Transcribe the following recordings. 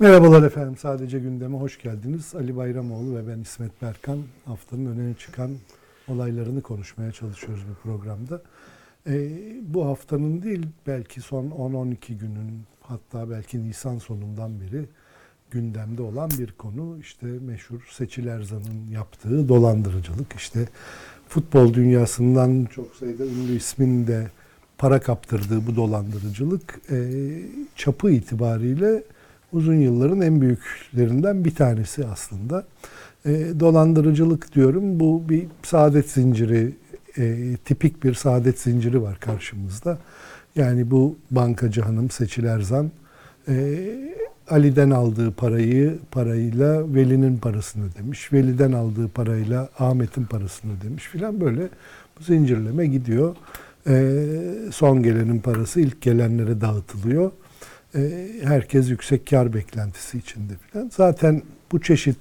Merhabalar efendim. Sadece gündeme hoş geldiniz. Ali Bayramoğlu ve ben İsmet Berkan haftanın öne çıkan olaylarını konuşmaya çalışıyoruz bu programda. Bu haftanın değil, belki son 10-12 günün, hatta belki Nisan sonundan beri gündemde olan bir konu. İşte meşhur Seçil Erzan'ın yaptığı dolandırıcılık. İşte futbol dünyasından çok sayıda ünlü ismin de para kaptırdığı bu dolandırıcılık çapı itibariyle uzun yılların en büyüklerinden bir tanesi aslında. Dolandırıcılık diyorum. Bu bir saadet zinciri, tipik bir saadet zinciri var karşımızda. Yani bu bankacı hanım Seçil Erzan, Ali'den aldığı parayla Veli'nin parasını ödemiş. Veli'den aldığı parayla Ahmet'in parasını ödemiş filan, böyle bu zincirleme gidiyor. Son gelenin parası ilk gelenlere dağıtılıyor. Herkes yüksek kar beklentisi içinde filan. Zaten bu çeşit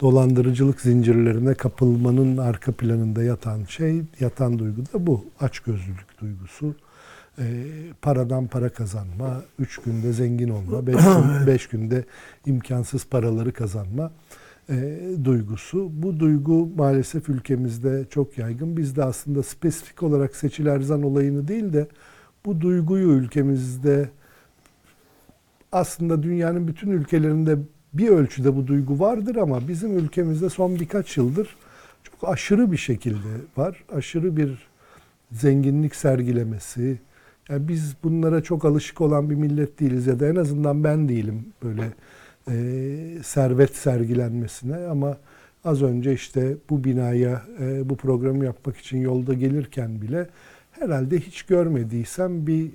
dolandırıcılık zincirlerine kapılmanın arka planında yatan duygu da bu. Açgözlülük duygusu. Paradan para kazanma, 3 günde zengin olma, 5 günde imkansız paraları kazanma duygusu. Bu duygu maalesef ülkemizde çok yaygın. Biz de aslında spesifik olarak Seçil Erzan olayını değil de bu duyguyu ülkemizde, aslında dünyanın bütün ülkelerinde bir ölçüde bu duygu vardır ama bizim ülkemizde son birkaç yıldır çok aşırı bir şekilde var. Aşırı bir zenginlik sergilemesi. Yani biz bunlara çok alışık olan bir millet değiliz, ya da en azından ben değilim böyle servet sergilenmesine. Ama az önce işte bu binaya bu programı yapmak için yolda gelirken bile herhalde hiç görmediysem bir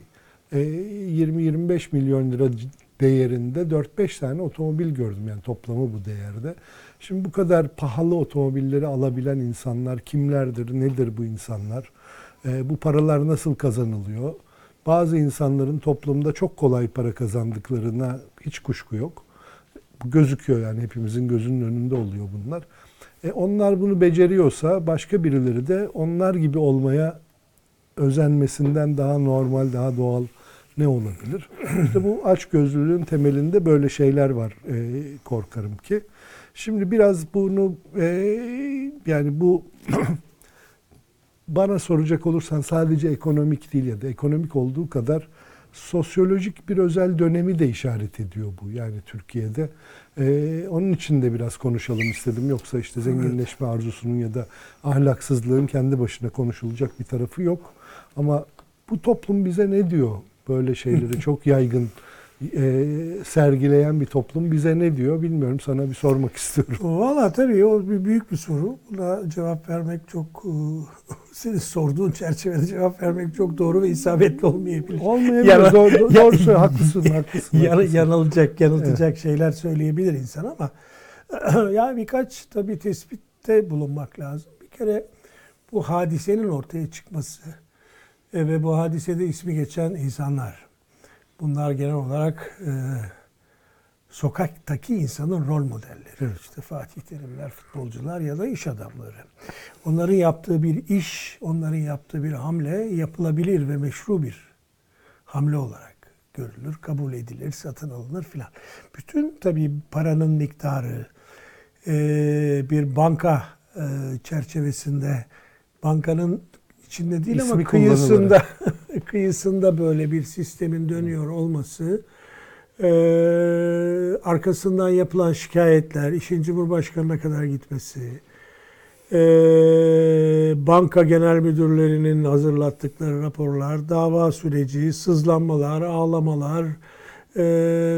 20-25 milyon lira değerinde 4-5 tane otomobil gördüm, yani toplamı bu değerde. Şimdi bu kadar pahalı otomobilleri alabilen insanlar kimlerdir, nedir bu insanlar? Bu paralar nasıl kazanılıyor? Bazı insanların toplumda çok kolay para kazandıklarına hiç kuşku yok. Bu gözüküyor, yani hepimizin gözünün önünde oluyor bunlar. Onlar bunu beceriyorsa başka birileri de onlar gibi olmaya özenmesinden daha normal, daha doğal ne olabilir? İşte bu açgözlülüğün temelinde böyle şeyler var, korkarım ki. Şimdi biraz bunu yani bu bana soracak olursan sadece ekonomik değil, ya da ekonomik olduğu kadar sosyolojik bir özel dönemi de işaret ediyor bu, yani Türkiye'de. Onun için de biraz konuşalım istedim. Yoksa işte zenginleşme arzusunun ya da ahlaksızlığın kendi başına konuşulacak bir tarafı yok. Ama bu toplum bize ne diyor? Böyle şeyleri çok yaygın sergileyen bir toplum bize ne diyor? Bilmiyorum, sana bir sormak istiyorum. Valla tabii o büyük bir soru. Buna cevap vermek çok... Senin sorduğun çerçevede cevap vermek çok doğru ve isabetli olmayabilir. Olmayabilir. Doğru, haklısın. Yanıltacak evet, şeyler söyleyebilir insan ama yani birkaç tabii tespitte bulunmak lazım. Bir kere bu hadisenin ortaya çıkması ve bu hadisede ismi geçen insanlar. Bunlar genel olarak sokaktaki insanın rol modelleri. Evet. İşte Fatih Terimler, futbolcular ya da iş adamları. Onların yaptığı bir iş, onların yaptığı bir hamle yapılabilir ve meşru bir hamle olarak görülür, kabul edilir, satın alınır filan. Bütün tabii paranın miktarı bir banka çerçevesinde, bankanın içinde değil İsmi ama kıyısında böyle bir sistemin dönüyor olması, arkasından yapılan şikayetler, işin Cumhurbaşkanı'na kadar gitmesi, banka genel müdürlerinin hazırlattıkları raporlar, dava süreci, sızlanmalar, ağlamalar,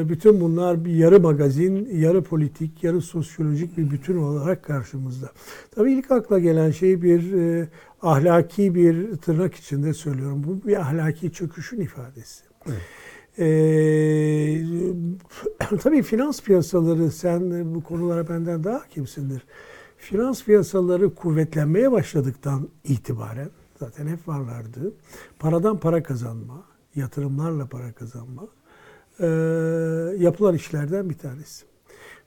bütün bunlar bir yarı magazin, yarı politik, yarı sosyolojik bir bütün olarak karşımızda. Tabii ilk akla gelen şey bir ahlaki, bir tırnak içinde söylüyorum, bu bir ahlaki çöküşün ifadesi. Evet. Tabii finans piyasaları, sen bu konulara benden daha hakimsindir. Finans piyasaları kuvvetlenmeye başladıktan itibaren, zaten hep varlardı, paradan para kazanma, yatırımlarla para kazanma yapılan işlerden bir tanesi.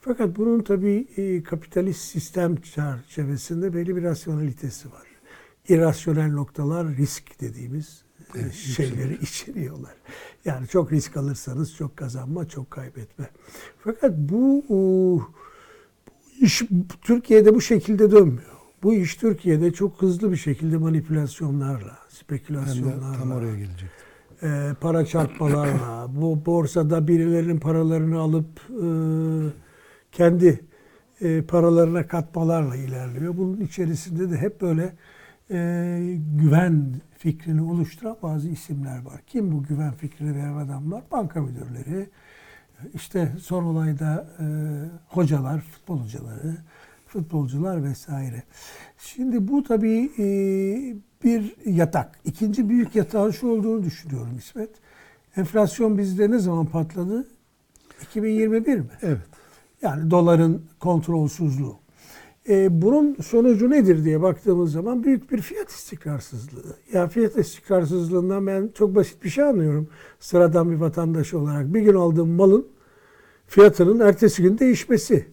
Fakat bunun tabii kapitalist sistem çerçevesinde belli bir rasyonalitesi var. İrrasyonel noktalar, risk dediğimiz şeyleri içeriyorlar. Yani çok risk alırsanız çok kazanma, çok kaybetme. Fakat bu iş Türkiye'de bu şekilde dönmüyor. Bu iş Türkiye'de çok hızlı bir şekilde manipülasyonlarla, spekülasyonlarla, tam oraya gelecek. Para çarpmalarla, bu borsada birilerinin paralarını alıp kendi paralarına katmalarla ilerliyor. Bunun içerisinde de hep böyle güven fikrini oluşturan bazı isimler var. Kim bu güven fikrini veren adamlar? Banka müdürleri, işte son olayda hocalar, futbol hocaları, futbolcular vesaire. Şimdi bu tabii bir yatak. İkinci büyük yatağın şu olduğunu düşünüyorum İsmet. Enflasyon bizde ne zaman patladı? 2021 mi? Evet. Yani doların kontrolsüzlüğü. Bunun sonucu nedir diye baktığımız zaman büyük bir fiyat istikrarsızlığı. Ya fiyat istikrarsızlığından ben çok basit bir şey anlıyorum. Sıradan bir vatandaş olarak bir gün aldığım malın fiyatının ertesi gün değişmesi.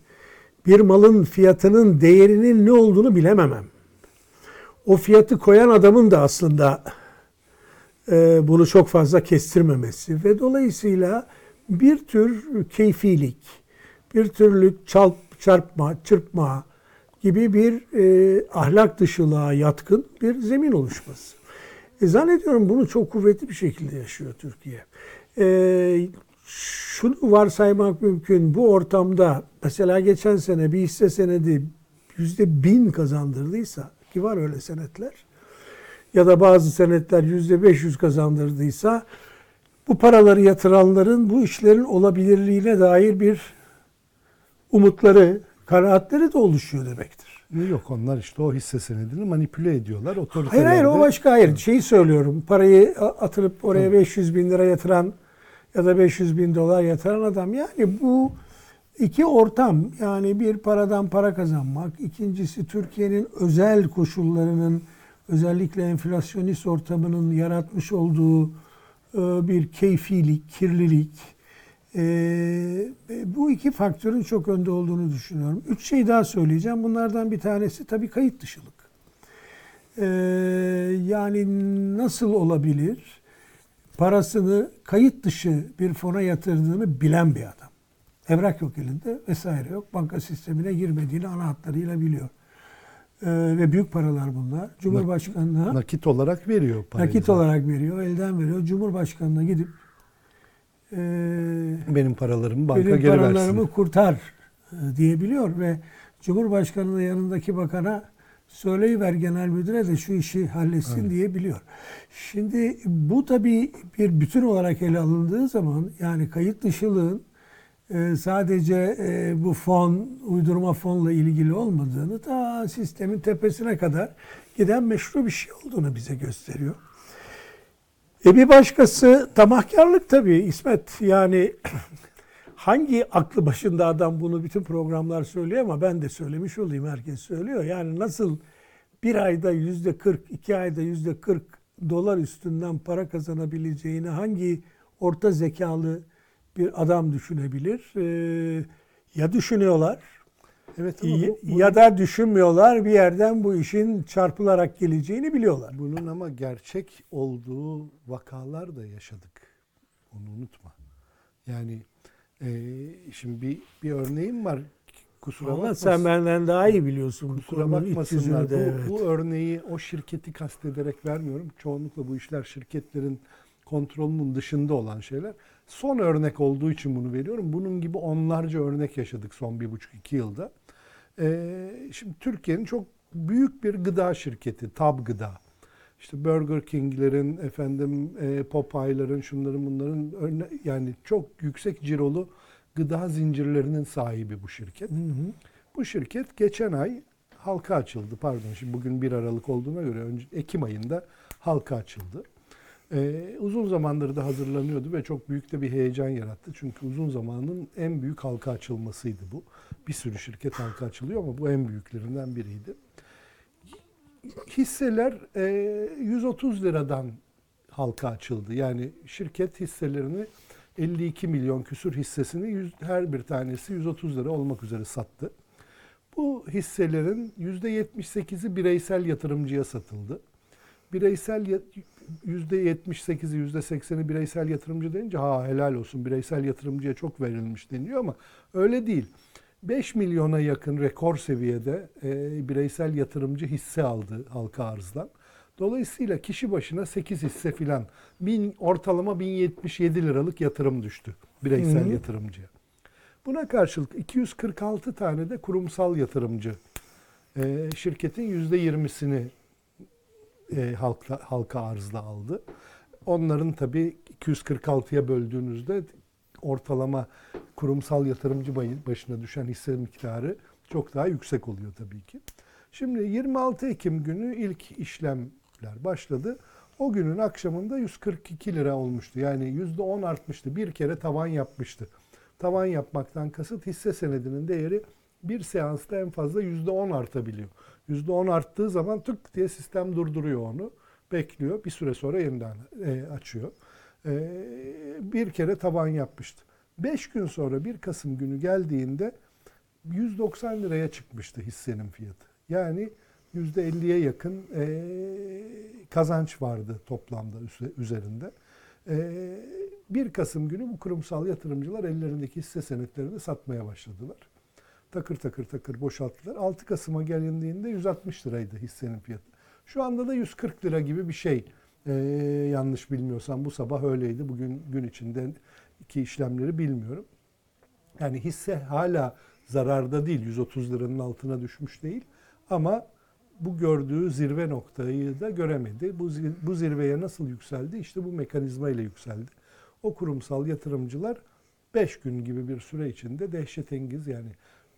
Bir malın fiyatının değerinin ne olduğunu bilememem. O fiyatı koyan adamın da aslında bunu çok fazla kestirmemesi ve dolayısıyla bir tür keyfilik, bir türlü çarpma, çırpma gibi bir ahlak dışılığa yatkın bir zemin oluşması. Zannediyorum bunu çok kuvvetli bir şekilde yaşıyor Türkiye. Şunu varsaymak mümkün, bu ortamda mesela geçen sene bir hisse senedi %1000 kazandırdıysa, ki var öyle senetler, ya da bazı senetler %500 kazandırdıysa, bu paraları yatıranların bu işlerin olabilirliğine dair bir umutları, kanaatleri de oluşuyor demektir. Yok, onlar işte o hisse senedini manipüle ediyorlar. Otoritelerde... Hayır o başka, hayır. Evet. Şeyi söylüyorum, parayı atırıp oraya 500 bin lira yatıran ya da 500 bin dolar yatıran adam. Yani bu iki ortam, yani bir paradan para kazanmak, ikincisi Türkiye'nin özel koşullarının, özellikle enflasyonist ortamının yaratmış olduğu bir keyfilik, kirlilik. Bu iki faktörün çok önde olduğunu düşünüyorum. 3 şey daha söyleyeceğim. Bunlardan bir tanesi tabii kayıt dışılık. Yani nasıl olabilir? Parasını kayıt dışı bir fona yatırdığını bilen bir adam. Evrak yok elinde, vesaire yok. Banka sistemine girmediğini ana hatlarıyla biliyor. Ve büyük paralar bunlar. Cumhurbaşkanına nakit olarak veriyor parayı. Nakit olarak veriyor, elden veriyor. Cumhurbaşkanına gidip benim paralarımı banka geri versin. Benim paralarımı kurtar diyebiliyor ve Cumhurbaşkanı'nın yanındaki bakana söyleyiver, genel müdüre de şu işi halletsin, evet, diyebiliyor. Şimdi bu tabii bir bütün olarak ele alındığı zaman, yani kayıt dışılığın sadece bu fon, uydurma fonla ilgili olmadığını, ta sistemin tepesine kadar giden meşru bir şey olduğunu bize gösteriyor. Bir başkası tamahkarlık tabii İsmet. Yani hangi aklı başında adam bunu bütün programlar söylüyor ama ben de söylemiş olayım, herkes söylüyor. Yani nasıl bir ayda %40, 2 ayda %40 dolar üstünden para kazanabileceğini hangi orta zekalı bir adam düşünebilir? Ya düşünüyorlar, evet, ama bu... ya da düşünmüyorlar, bir yerden bu işin çarpılarak geleceğini biliyorlar. Bunun ama gerçek olduğu vakalar da yaşadık. Onu unutma. Yani şimdi bir örneğim var. Kusura bakmasın. Sen benden daha iyi biliyorsun. Kusura bakmasınlar. Bu örneği o şirketi kastederek vermiyorum. Çoğunlukla bu işler şirketlerin kontrolünün dışında olan şeyler. Son örnek olduğu için bunu veriyorum. Bunun gibi onlarca örnek yaşadık son 1,5-2 yılda. Şimdi Türkiye'nin çok büyük bir gıda şirketi, TAB Gıda. İşte Burger King'lerin, Popeye'ların, şunların bunların, yani çok yüksek cirolu gıda zincirlerinin sahibi bu şirket. Hı hı. Bu şirket geçen ay halka açıldı. Pardon, şimdi bugün 1 Aralık olduğuna göre Ekim ayında halka açıldı. Uzun zamandır da hazırlanıyordu ve çok büyük de bir heyecan yarattı. Çünkü uzun zamanın en büyük halka açılmasıydı bu. Bir sürü şirket halka açılıyor ama bu en büyüklerinden biriydi. Hisseler 130 liradan halka açıldı. Yani şirket hisselerini 52 milyon küsur hissesini her bir tanesi 130 lira olmak üzere sattı. Bu hisselerin %78'i bireysel yatırımcıya satıldı. bireysel %78'i %80'i bireysel yatırımcı denince ha helal olsun bireysel yatırımcıya çok verilmiş deniyor ama öyle değil. 5 milyona yakın rekor seviyede bireysel yatırımcı hisse aldı halka arzdan. Dolayısıyla kişi başına 8 hisse filan ortalama 1077 liralık yatırım düştü bireysel yatırımcıya. Buna karşılık 246 tane de kurumsal yatırımcı şirketin %20'sini halka arzla aldı. Onların tabii 246'ya böldüğünüzde ortalama kurumsal yatırımcı başına düşen hisse miktarı çok daha yüksek oluyor tabii ki. Şimdi 26 Ekim günü ilk işlemler başladı. O günün akşamında 142 lira olmuştu. Yani %10 artmıştı. Bir kere tavan yapmıştı. Tavan yapmaktan kasıt hisse senedinin değeri bir seansta en fazla %10 artabiliyor. %10 arttığı zaman tık diye sistem durduruyor onu. Bekliyor. Bir süre sonra yeniden açıyor. Bir kere tavan yapmıştı. 5 gün sonra 1 Kasım günü geldiğinde 190 liraya çıkmıştı hissenin fiyatı. Yani %50'ye yakın kazanç vardı toplamda üzerinde. 1 Kasım günü bu kurumsal yatırımcılar ellerindeki hisse senetlerini satmaya başladılar. Takır takır takır boşalttılar. 6 Kasım'a gelindiğinde 160 liraydı hissenin fiyatı. Şu anda da 140 lira gibi bir şey. Yanlış bilmiyorsam bu sabah öyleydi. Bugün gün içindeki işlemleri bilmiyorum. Yani hisse hala zararda değil. 130 liranın altına düşmüş değil. Ama bu gördüğü zirve noktayı da göremedi. Bu zirveye nasıl yükseldi? İşte bu mekanizma ile yükseldi. O kurumsal yatırımcılar 5 gün gibi bir süre içinde dehşetengiz yani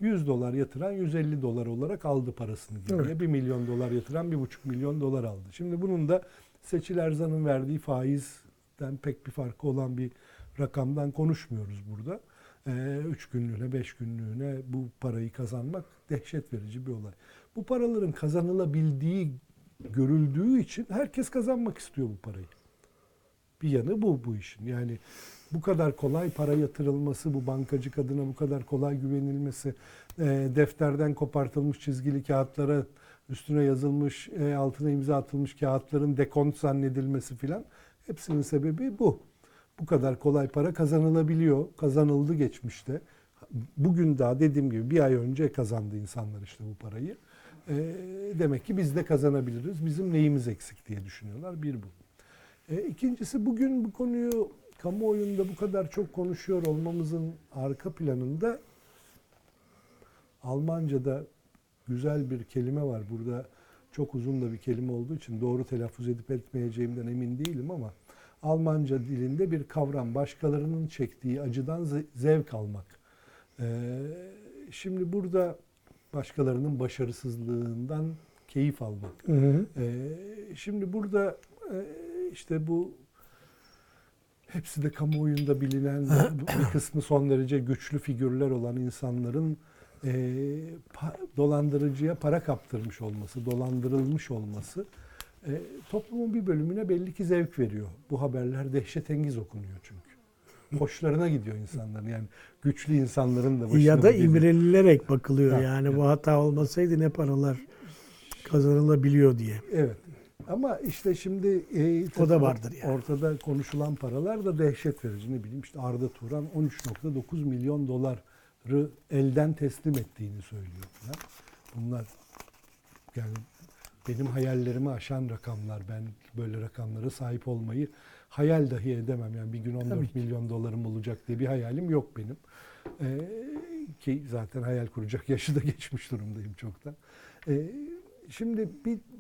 $100 yatıran $150 olarak aldı parasını diye. Evet. $1 milyon yatıran $1,5 milyon aldı. Şimdi bunun da Seçil Erzan'ın verdiği faizden pek bir farkı olan bir rakamdan konuşmuyoruz burada. 3 günlüğüne, 5 günlüğüne bu parayı kazanmak dehşet verici bir olay. Bu paraların kazanılabildiği görüldüğü için herkes kazanmak istiyor bu parayı. Bir yanı bu işin. Yani bu kadar kolay para yatırılması, bu bankacı kadına bu kadar kolay güvenilmesi, defterden kopartılmış çizgili kağıtlara üstüne yazılmış, altına imza atılmış kağıtların dekont zannedilmesi filan hepsinin sebebi bu. Bu kadar kolay para kazanılabiliyor. Kazanıldı geçmişte. Bugün daha dediğim gibi bir ay önce kazandı insanlar işte bu parayı. Demek ki biz de kazanabiliriz. Bizim neyimiz eksik diye düşünüyorlar. Bir bu. İkincisi bugün bu konuyu kamuoyunda bu kadar çok konuşuyor olmamızın arka planında Almanca'da güzel bir kelime var. Burada çok uzun da bir kelime olduğu için doğru telaffuz edip etmeyeceğimden emin değilim ama Almanca dilinde bir kavram. Başkalarının çektiği acıdan zevk almak. Şimdi burada başkalarının başarısızlığından keyif almak. Hı hı. Şimdi burada işte bu hepsi de kamuoyunda bilinen bir kısmı son derece güçlü figürler olan insanların dolandırıcıya para kaptırmış olması, dolandırılmış olması toplumun bir bölümüne belli ki zevk veriyor. Bu haberler dehşetengiz okunuyor çünkü. Hoşlarına gidiyor insanların yani güçlü insanların da hoşuna gidiyor. Ya da imrenilerek bakılıyor yani bu hata olmasaydı ne paralar kazanılabiliyor diye. Evet ama işte şimdi o da vardır yani. Ortada konuşulan paralar da dehşet verici ne bileyim işte Arda Turan $13.9 milyon elden teslim ettiğini söylüyor. Bunlar yani benim hayallerimi aşan rakamlar. Ben böyle rakamlara sahip olmayı hayal dahi edemem. Yani bir gün 14 milyon dolarım olacak diye bir hayalim yok benim. Ki zaten hayal kuracak yaşı da geçmiş durumdayım çoktan. Şimdi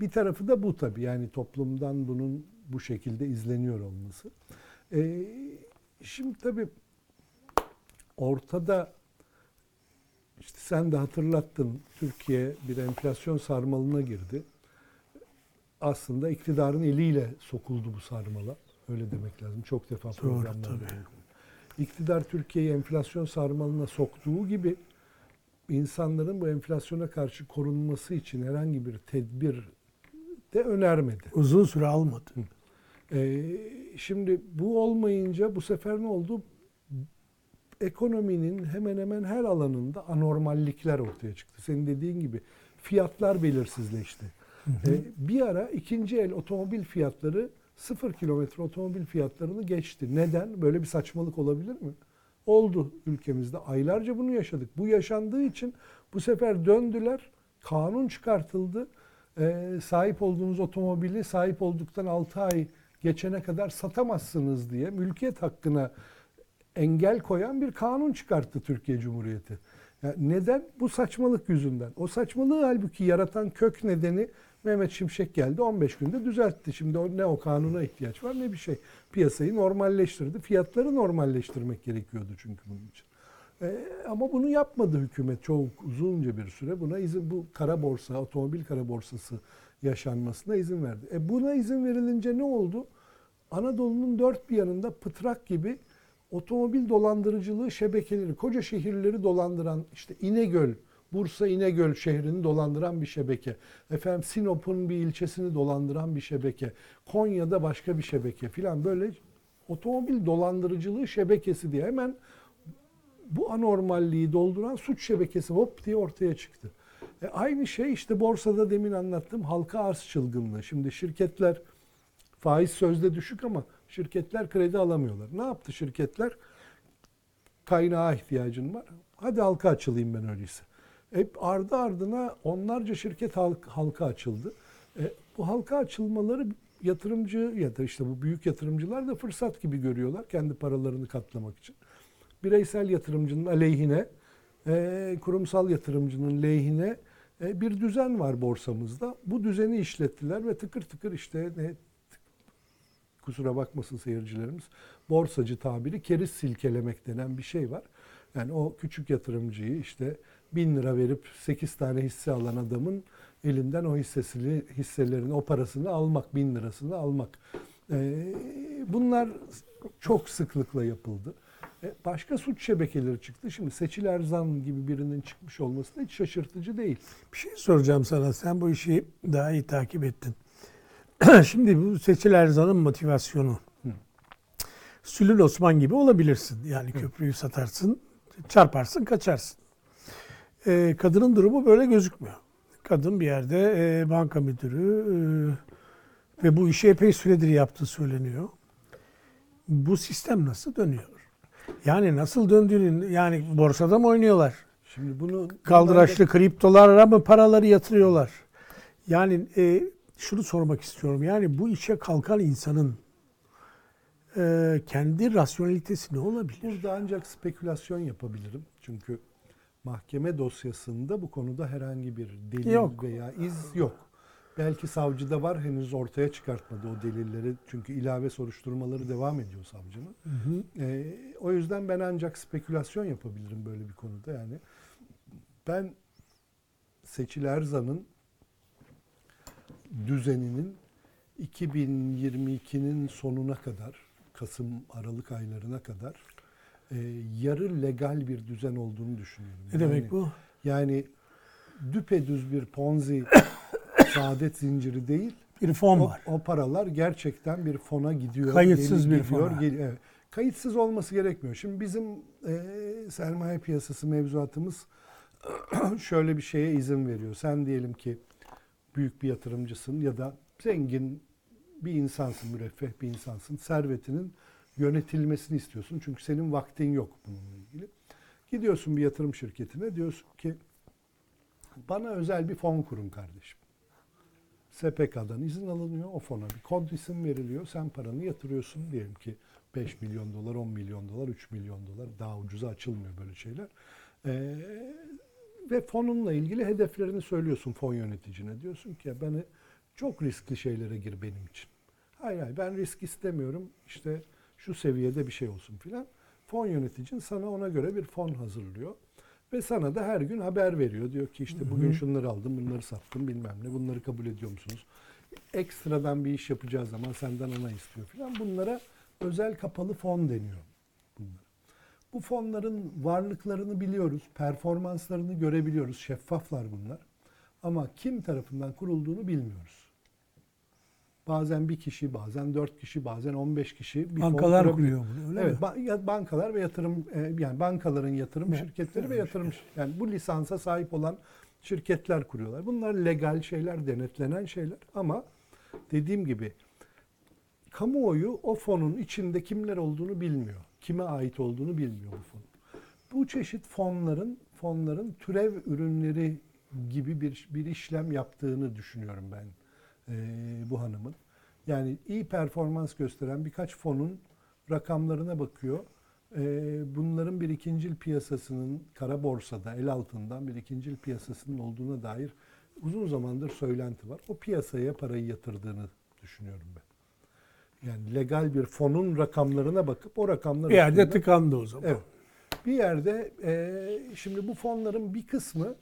bir tarafı da bu tabii. Yani toplumdan bunun bu şekilde izleniyor olması. Şimdi tabii ortada İşte sen de hatırlattın, Türkiye bir enflasyon sarmalına girdi. Aslında iktidarın eliyle sokuldu bu sarmala. Öyle demek lazım. Çok defa programlarda. İktidar Türkiye'yi enflasyon sarmalına soktuğu gibi insanların bu enflasyona karşı korunması için herhangi bir tedbir de önermedi. Uzun süre almadı. Şimdi bu olmayınca bu sefer ne oldu? Ekonominin hemen hemen her alanında anormallikler ortaya çıktı. Senin dediğin gibi fiyatlar belirsizleşti. Hı hı. Bir ara ikinci el otomobil fiyatları 0 kilometre otomobil fiyatlarını geçti. Neden? Böyle bir saçmalık olabilir mi? Oldu ülkemizde. Aylarca bunu yaşadık. Bu yaşandığı için bu sefer döndüler. Kanun çıkartıldı. Sahip olduğunuz otomobili sahip olduktan 6 ay geçene kadar satamazsınız diye mülkiyet hakkına engel koyan bir kanun çıkarttı Türkiye Cumhuriyeti. Yani neden? Bu saçmalık yüzünden. O saçmalığı halbuki yaratan kök nedeni Mehmet Şimşek geldi, 15 günde düzeltti. Şimdi ne o kanuna ihtiyaç var ne bir şey. Piyasayı normalleştirdi. Fiyatları normalleştirmek gerekiyordu çünkü bunun için. Ama bunu yapmadı hükümet çok uzunca bir süre. Buna izin, bu kara borsa, otomobil kara borsası yaşanmasına izin verdi. Buna izin verilince ne oldu? Anadolu'nun dört bir yanında pıtrak gibi otomobil dolandırıcılığı şebekeleri, koca şehirleri dolandıran, işte İnegöl, Bursa İnegöl şehrini dolandıran bir şebeke. Efendim Sinop'un bir ilçesini dolandıran bir şebeke. Konya'da başka bir şebeke filan, böyle otomobil dolandırıcılığı şebekesi diye hemen bu anormalliği dolduran suç şebekesi hop diye ortaya çıktı. Aynı şey işte borsada demin anlattığım halka arz çılgınlığı. Şimdi şirketler faiz sözde düşük ama şirketler kredi alamıyorlar. Ne yaptı şirketler? Kaynağa ihtiyacın var. Hadi halka açılayım ben öyleyse. Hep ardı ardına onlarca şirket halka açıldı. Bu halka açılmaları yatırımcı ya da işte bu büyük yatırımcılar da fırsat gibi görüyorlar kendi paralarını katlamak için. Bireysel yatırımcının aleyhine, kurumsal yatırımcının lehine bir düzen var borsamızda. Bu düzeni işlettiler ve tıkır tıkır işte kusura bakmasın seyircilerimiz, borsacı tabiri keriz silkelemek denen bir şey var. Yani o küçük yatırımcıyı işte 1.000 lira verip 8 tane hisse alan adamın elinden o hisselerini, o parasını almak, 1.000 lirasını almak. Bunlar çok sıklıkla yapıldı. Başka suç şebekeleri çıktı. Şimdi Seçil Erzan gibi birinin çıkmış olması da hiç şaşırtıcı değil. Bir şey soracağım sana. Sen bu işi daha iyi takip ettin. Şimdi bu Seçil Erzan'ın motivasyonu. Sülün Osman gibi olabilirsin. Yani köprüyü satarsın, çarparsın, kaçarsın. Kadının durumu böyle gözükmüyor. Kadın bir yerde banka müdürü ve bu işi epey süredir yaptığı söyleniyor. Bu sistem nasıl dönüyor? Yani nasıl döndüğünü, yani borsada mı oynuyorlar? Şimdi bunu kaldıraçlı kriptolara mı paraları yatırıyorlar? Yani şunu sormak istiyorum. Yani bu işe kalkan insanın kendi rasyonelitesi ne olabilir? Burada ancak spekülasyon yapabilirim. Çünkü mahkeme dosyasında bu konuda herhangi bir delil yok veya iz yok. Belki savcıda var, henüz ortaya çıkartmadı o delilleri. Çünkü ilave soruşturmaları devam ediyor savcının. Hı hı. O yüzden ben ancak spekülasyon yapabilirim böyle bir konuda. Yani ben Seçil Erzan'ın düzeninin 2022'nin sonuna kadar, Kasım-Aralık aylarına kadar yarı legal bir düzen olduğunu düşünüyorum. Ne demek bu? Yani düpedüz bir Ponzi Saadet zinciri değil. Bir fon var. O paralar gerçekten bir fona gidiyor. Kayıtsız bir fona. Evet. Kayıtsız olması gerekmiyor. Şimdi bizim sermaye piyasası mevzuatımız şöyle bir şeye izin veriyor. Sen diyelim ki büyük bir yatırımcısın ya da zengin bir insansın, müreffeh bir insansın. Servetinin yönetilmesini istiyorsun. Çünkü senin vaktin yok bununla ilgili. Gidiyorsun bir yatırım şirketine, diyorsun ki bana özel bir fon kurun kardeşim. SPK'dan izin alınıyor, o fona bir kod isim veriliyor. Sen paranı yatırıyorsun diyelim ki 5 milyon dolar, 10 milyon dolar, 3 milyon dolar. Daha ucuza açılmıyor böyle şeyler. Ve fonunla ilgili hedeflerini söylüyorsun fon yöneticine. Diyorsun ki ben çok riskli şeylere gir benim için. Hayır ben risk istemiyorum. İşte şu seviyede bir şey olsun filan. Fon yöneticin sana ona göre bir fon hazırlıyor. Ve sana da her gün haber veriyor. Diyor ki işte bugün şunları aldım, bunları sattım bilmem ne. Bunları kabul ediyor musunuz? Ekstradan bir iş yapacağı zaman senden ona istiyor filan. Bunlara özel kapalı fon deniyor. Bu fonların varlıklarını biliyoruz. Performanslarını görebiliyoruz. Şeffaflar bunlar. Ama kim tarafından kurulduğunu bilmiyoruz. Bazen bir kişi, bazen 4 kişi, bazen 15 kişi. Bir bankalar kuruyor bunu, öyle evet, mi? Evet, bankalar ve yatırım, yani bankaların yatırım şirketleri ve yatırım, yani bu lisansa sahip olan şirketler kuruyorlar. Bunlar legal şeyler, denetlenen şeyler ama dediğim gibi kamuoyu o fonun içinde kimler olduğunu bilmiyor. Kime ait olduğunu bilmiyor bu fon. Bu çeşit fonların türev ürünleri gibi bir işlem yaptığını düşünüyorum ben bu hanımın. Yani iyi performans gösteren birkaç fonun rakamlarına bakıyor. Bunların bir ikincil piyasasının kara borsada, el altından bir ikincil piyasasının olduğuna dair uzun zamandır söylenti var. O piyasaya parayı yatırdığını düşünüyorum ben. Yani legal bir fonun rakamlarına bakıp o rakamlar... Bir yerde tıkandı o zaman. Evet. Bir yerde şimdi bu fonların bir kısmı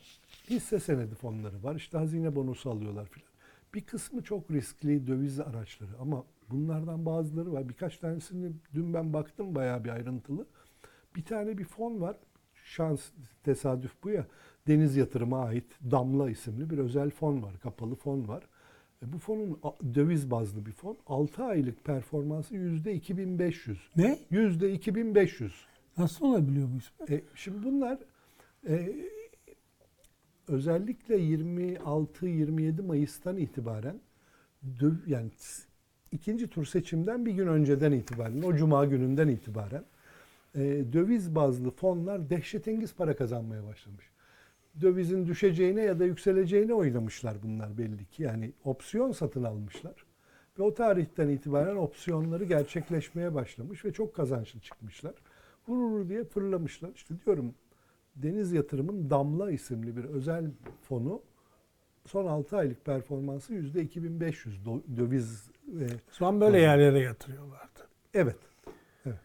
hisse senedi fonları var. İşte hazine bonosu alıyorlar filan. Bir kısmı çok riskli döviz araçları ama bunlardan bazıları var. Birkaç tanesini dün ben baktım bayağı bir ayrıntılı. Bir tane bir fon var. Şans, tesadüf bu ya. Deniz Yatırım'a ait Damla isimli bir özel fon var. Kapalı fon var. Bu fonun döviz bazlı bir fon. 6 aylık performansı %2500. Ne? %2500. Nasıl olabiliyor bu isim? Şimdi bunlar özellikle 26-27 Mayıs'tan itibaren yani ikinci tur seçimden bir gün önceden itibaren, o cuma gününden itibaren döviz bazlı fonlar dehşetengiz para kazanmaya başlamış. Dövizin düşeceğine ya da yükseleceğine oynamışlar bunlar belli ki. Yani opsiyon satın almışlar ve o tarihten itibaren opsiyonları gerçekleşmeye başlamış ve çok kazançlı çıkmışlar. Vurur diye fırlamışlar. İşte diyorum Deniz Yatırım'ın Damla isimli bir özel fonu son 6 aylık performansı %2500 döviz. Son böyle yerlere yatırıyorlardı. Evet. Evet.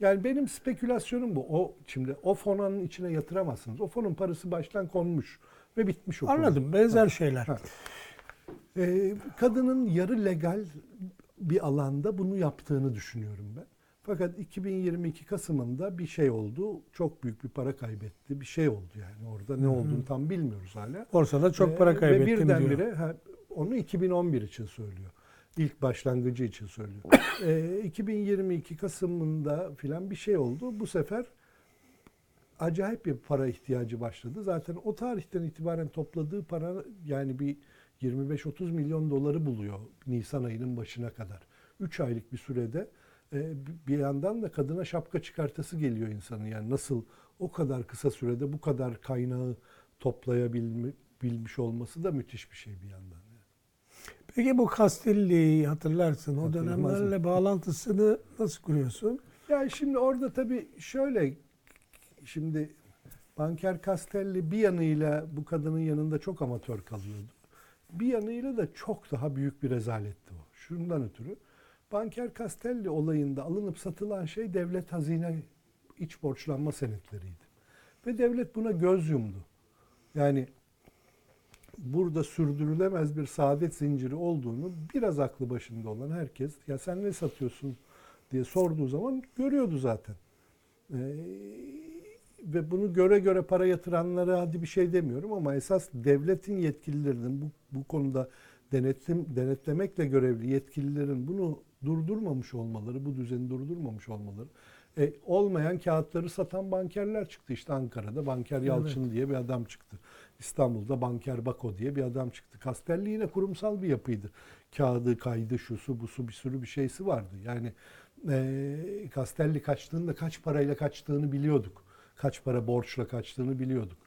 Yani benim spekülasyonum bu. Şimdi o fonun içine yatıramazsınız. O fonun parası baştan konmuş ve bitmiş o konu. Anladım. Benzer şeyler. Ha. Kadının yarı legal bir alanda bunu yaptığını düşünüyorum ben. Fakat 2022 Kasım'ında bir şey oldu. Çok büyük bir para kaybetti. Bir şey oldu yani. Orada ne olduğunu tam bilmiyoruz hala. Borsada çok para kaybettim diyor. Ve birdenbire onu 2011 için söylüyor. İlk başlangıcı için söylüyor. 2022 Kasım'ında filan bir şey oldu. Bu sefer acayip bir para ihtiyacı başladı. Zaten o tarihten itibaren topladığı para yani bir 25-30 milyon doları buluyor Nisan ayının başına kadar. 3 aylık bir sürede. Bir yandan da kadına şapka çıkartası geliyor insanın. Yani nasıl o kadar kısa sürede bu kadar kaynağı toplayabilmiş olması da müthiş bir şey bir yandan. Peki bu Kastelli'yi hatırlarsın. O dönemlerle bağlantısını nasıl kuruyorsun? Yani şimdi orada tabii şöyle, şimdi Banker Kastelli bir yanıyla bu kadının yanında çok amatör kalıyordu. Bir yanıyla da çok daha büyük bir rezaletti o. Şundan ötürü. Banker Kastelli olayında alınıp satılan şey devlet hazine iç borçlanma senetleriydi. Ve devlet buna göz yumdu. Yani burada sürdürülemez bir saadet zinciri olduğunu biraz aklı başında olan herkes ya sen ne satıyorsun diye sorduğu zaman görüyordu zaten. Ve bunu göre göre para yatıranlara hadi bir şey demiyorum ama esas devletin yetkililerinin bu konuda denetlemekle görevli yetkililerin bunu durdurmamış olmaları, bu düzeni durdurmamış olmaları. Olmayan kağıtları satan bankerler çıktı. İşte Ankara'da Banker Yalçın diye bir adam çıktı. İstanbul'da Banker Bako diye bir adam çıktı. Kastelli yine kurumsal bir yapıydı. Kağıdı, kaydı, şusu, busu bir sürü bir şeysi vardı. Yani Kastelli kaçtığında kaç parayla kaçtığını biliyorduk. Kaç para borçla kaçtığını biliyorduk.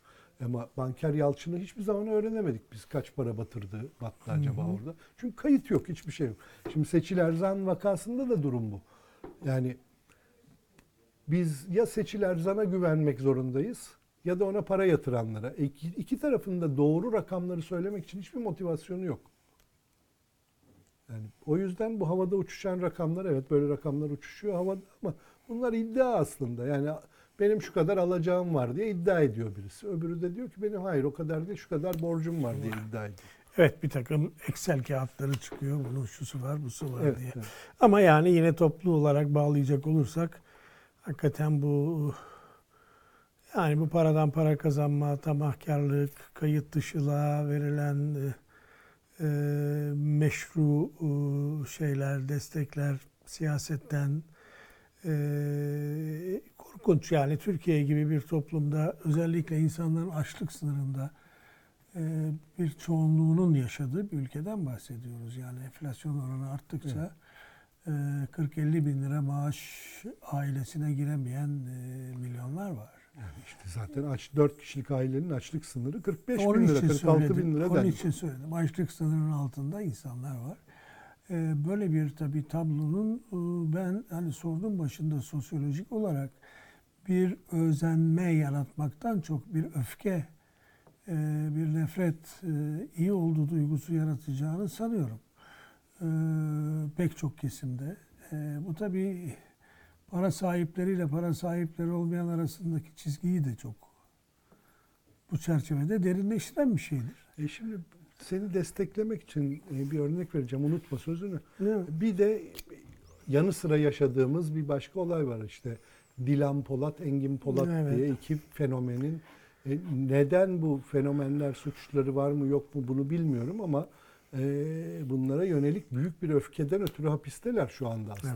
Ama Banker Yalçın'ı hiçbir zaman öğrenemedik biz kaç para battı acaba orada. Çünkü kayıt yok, hiçbir şey yok. Şimdi Seçil Erzan vakasında da durum bu. Yani biz ya Seçil Erzan'a güvenmek zorundayız ya da ona para yatıranlara. İki tarafında doğru rakamları söylemek için hiçbir motivasyonu yok. Yani o yüzden bu havada uçuşan rakamlar, evet böyle rakamlar uçuşuyor havada ama bunlar iddia aslında. Yani benim şu kadar alacağım var diye iddia ediyor birisi. Öbürü de diyor ki benim hayır o kadar değil şu kadar borcum var diye iddia ediyor. Evet bir takım Excel kağıtları çıkıyor. Bunun şusu var busu var evet, diye. Evet. Ama yani yine toplu olarak bağlayacak olursak hakikaten bu yani bu paradan para kazanma, tamahkarlık, kayıt dışılığa verilen meşru şeyler, destekler siyasetten korkunç yani Türkiye gibi bir toplumda özellikle insanların açlık sınırında bir çoğunluğunun yaşadığı bir ülkeden bahsediyoruz. Yani enflasyon oranı arttıkça 40-50 bin lira maaş ailesine giremeyen milyonlar var. Yani işte zaten 4 kişilik ailenin açlık sınırı 45 bin lira, 46 bin lira. Onun için söyledim. Açlık sınırının altında insanlar var. Böyle bir tabii tablonun ben hani sorunun başında sosyolojik olarak bir özenme yaratmaktan çok bir öfke, bir nefret, iyi olduğu duygusu yaratacağını sanıyorum. Pek çok kesimde. Bu tabii para sahipleriyle para sahipleri olmayan arasındaki çizgiyi de çok bu çerçevede derinleştiren bir şeydir. Şimdi seni desteklemek için bir örnek vereceğim. Unutma sözünü. Evet. Bir de yanı sıra yaşadığımız bir başka olay var işte. Dilan Polat, Engin Polat diye iki fenomenin. Neden bu fenomenler suçları var mı yok mu bunu bilmiyorum ama bunlara yönelik büyük bir öfkeden ötürü hapisteler şu anda aslında.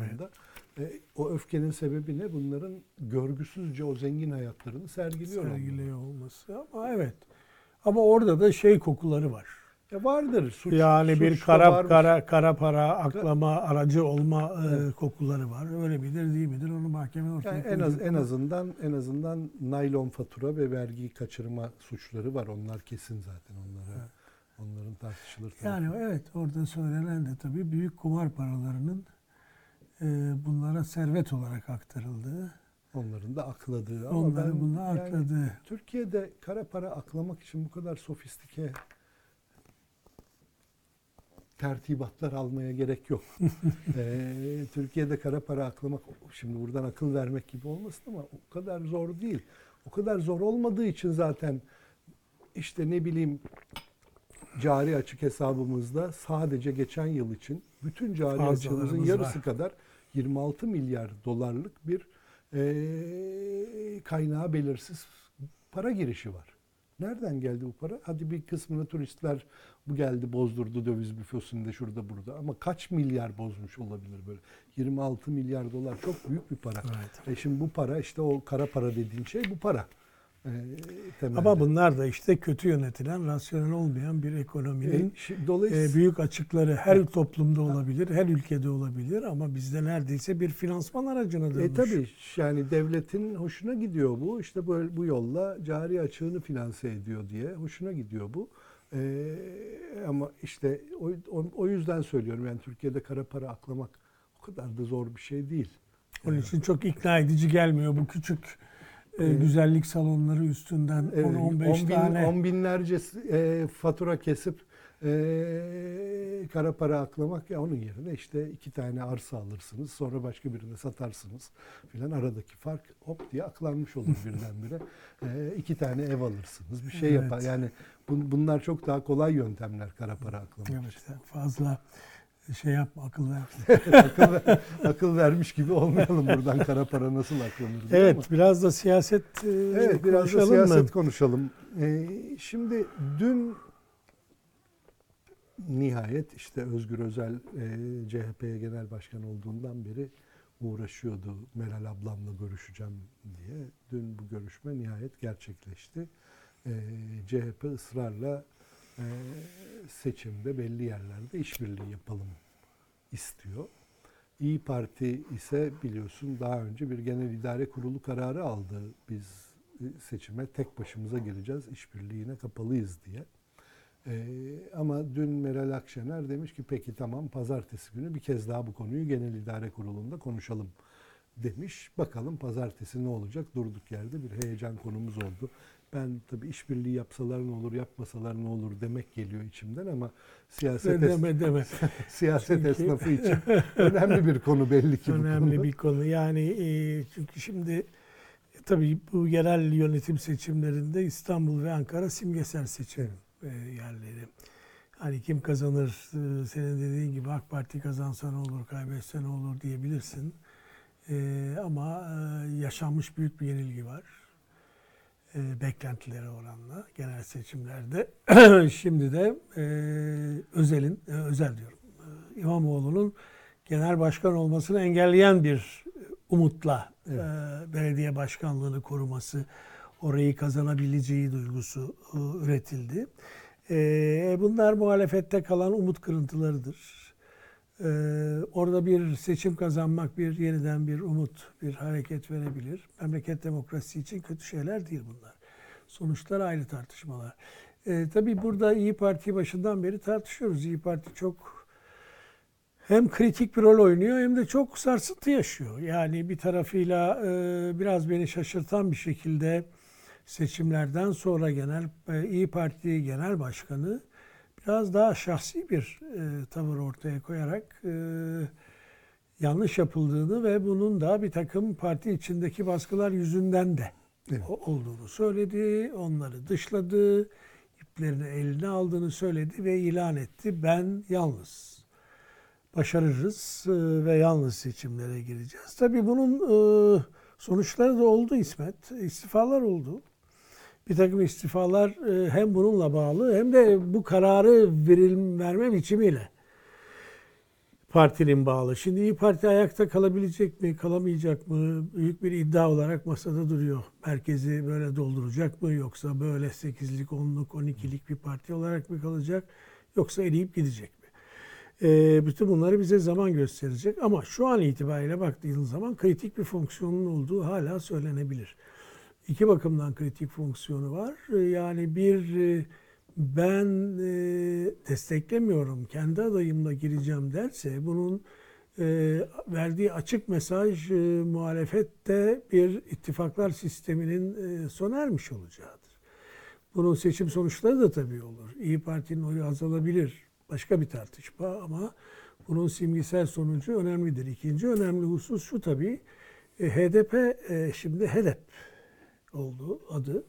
Evet. O öfkenin sebebi ne? Bunların görgüsüzce o zengin hayatlarını sergiliyor olması. Ama evet. Ama orada da kokuları var. Vardır. Suç, yani bir kara para aklama aracı olma kokuları var. Öyle midir değil midir onu mahkeme ortaya koyuyor. Yani en azından naylon fatura ve vergi kaçırma suçları var. Onlar kesin zaten onlara. Evet. Onların tartışılır. Yani evet orada söylenen de tabii büyük kumar paralarının bunlara servet olarak aktarıldığı. Onların da akladığı. Yani Türkiye'de kara para aklamak için bu kadar sofistike tertibatlar almaya gerek yok. Türkiye'de kara para aklamak, şimdi buradan akıl vermek gibi olmasın ama o kadar zor değil. O kadar zor olmadığı için zaten işte cari açık hesabımızda sadece geçen yıl için bütün cari açığımızın yarısı kadar 26 milyar dolarlık bir kaynağı belirsiz para girişi var. Nereden geldi bu para? Hadi bir kısmını turistler bu geldi bozdurdu döviz büfesinde şurada burada. Ama kaç milyar bozmuş olabilir böyle? 26 milyar dolar çok büyük bir para. Evet. Şimdi bu para işte o kara para dediğin şey bu para. Temelde. Ama bunlar da işte kötü yönetilen, rasyonel olmayan bir ekonominin büyük açıkları her toplumda olabilir, her ülkede olabilir ama bizde neredeyse bir finansman aracına dönmüş. Tabii yani devletin hoşuna gidiyor bu. İşte böyle bu yolla cari açığını finanse ediyor diye hoşuna gidiyor bu. Ama işte o yüzden söylüyorum yani Türkiye'de kara para aklamak o kadar da zor bir şey değil. Onun için çok ikna edici gelmiyor bu küçük güzellik salonları üstünden 10-15 tane. 10 binlerce fatura kesip kara para aklamak ya onun yerine işte 2 tane arsa alırsınız sonra başka birine satarsınız filan aradaki fark hop diye aklanmış olur birdenbire. 2 tane ev alırsınız bir şey yapar yani bunlar çok daha kolay yöntemler kara para aklamak. Evet, fazla yapma akıl ver. Akıl vermiş gibi olmayalım buradan kara para nasıl aklanır. Evet ama. Biraz da siyaset konuşalım. Şimdi dün nihayet işte Özgür Özel CHP'ye genel başkan olduğundan beri uğraşıyordu. Meral ablamla görüşeceğim diye. Dün bu görüşme nihayet gerçekleşti. CHP ısrarla seçimde belli yerlerde işbirliği yapalım istiyor. İYİ Parti ise biliyorsun daha önce bir genel idare kurulu kararı aldı. Biz seçime tek başımıza gireceğiz, işbirliğine kapalıyız diye. Ama dün Meral Akşener demiş ki peki tamam pazartesi günü bir kez daha bu konuyu genel idare kurulunda konuşalım demiş. Bakalım pazartesi ne olacak? Durduk yerde bir heyecan konumuz oldu. Ben tabii işbirliği yapsalar ne olur, yapmasalar ne olur demek geliyor içimden ama siyaset esnafı için önemli bir konu belli ki. Önemli bir konu. Yani çünkü şimdi tabii bu yerel yönetim seçimlerinde İstanbul ve Ankara simgesel seçim yerleri. Hani kim kazanır senin dediğin gibi AK Parti kazansa ne olur, kaybetse ne olur diyebilirsin. Ama yaşanmış büyük bir yenilgi var. Beklentileri oranla genel seçimlerde şimdi de İmamoğlu'nun genel başkan olmasını engelleyen bir umutla belediye başkanlığını koruması, orayı kazanabileceği duygusu üretildi. Bunlar muhalefette kalan umut kırıntılarıdır. Orada bir seçim kazanmak, bir yeniden bir umut, bir hareket verebilir. Memleket demokrasisi için kötü şeyler değil bunlar. Sonuçlar ayrı tartışmalar. Tabii burada İYİ Parti başından beri tartışıyoruz. İYİ Parti çok hem kritik bir rol oynuyor hem de çok sarsıntı yaşıyor. Yani bir tarafıyla biraz beni şaşırtan bir şekilde seçimlerden sonra İYİ Parti Genel Başkanı biraz daha şahsi bir tavır ortaya koyarak yanlış yapıldığını ve bunun da bir takım parti içindeki baskılar yüzünden de olduğunu söyledi. Onları dışladı, iplerini eline aldığını söyledi ve ilan etti. Ben yalnız başarırız ve yalnız seçimlere gireceğiz. Tabii bunun sonuçları da oldu İsmet. İstifalar oldu. Bir takım istifalar hem bununla bağlı hem de bu kararı verme biçimiyle partinin bağlı. Şimdi İYİ Parti ayakta kalabilecek mi, kalamayacak mı? Büyük bir iddia olarak masada duruyor. Merkezi böyle dolduracak mı? Yoksa böyle 8'lik, 10'luk, 12'lik bir parti olarak mı kalacak? Yoksa eriyip gidecek mi? Bütün bunları bize zaman gösterecek. Ama şu an itibariyle baktığınız zaman kritik bir fonksiyonun olduğu hala söylenebilir. İki bakımdan kritik fonksiyonu var. Yani bir ben desteklemiyorum, kendi adayımla gireceğim derse bunun verdiği açık mesaj muhalefette bir ittifaklar sisteminin sona ermiş olacağıdır. Bunun seçim sonuçları da tabii olur. İYİ Parti'nin oyu azalabilir. Başka bir tartışma ama bunun simgesel sonucu önemlidir. İkinci önemli husus şu tabii. HDP şimdi HDP oldu adı.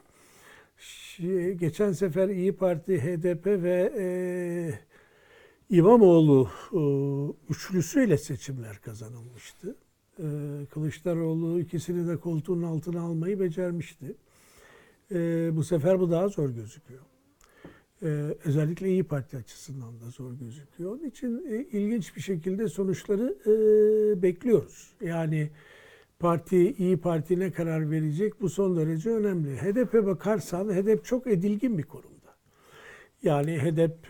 Geçen sefer İYİ Parti, HDP ve İmamoğlu üçlüsüyle seçimler kazanılmıştı. Kılıçdaroğlu ikisini de koltuğun altına almayı becermişti. Bu sefer bu daha zor gözüküyor. Özellikle İYİ Parti açısından da zor gözüküyor. Onun için ilginç bir şekilde sonuçları bekliyoruz. Yani İYİ Parti ne karar verecek? Bu son derece önemli. HDP'ye bakarsan HDP çok edilgin bir konumda. Yani HDP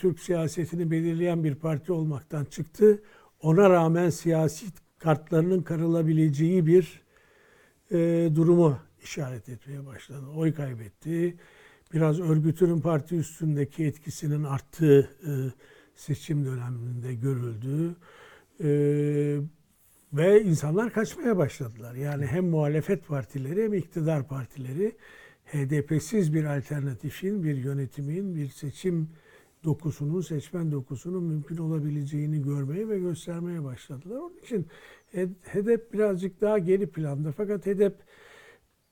Türk siyasetini belirleyen bir parti olmaktan çıktı. Ona rağmen siyasi kartlarının karılabileceği bir durumu işaret etmeye başladı. Oy kaybetti. Biraz örgütünün parti üstündeki etkisinin arttığı seçim döneminde görüldü. Ve insanlar kaçmaya başladılar. Yani hem muhalefet partileri hem iktidar partileri HDP'siz bir alternatifin, bir yönetimin, bir seçim dokusunun, seçmen dokusunun mümkün olabileceğini görmeye ve göstermeye başladılar. Onun için HDP birazcık daha geri planda. Fakat HDP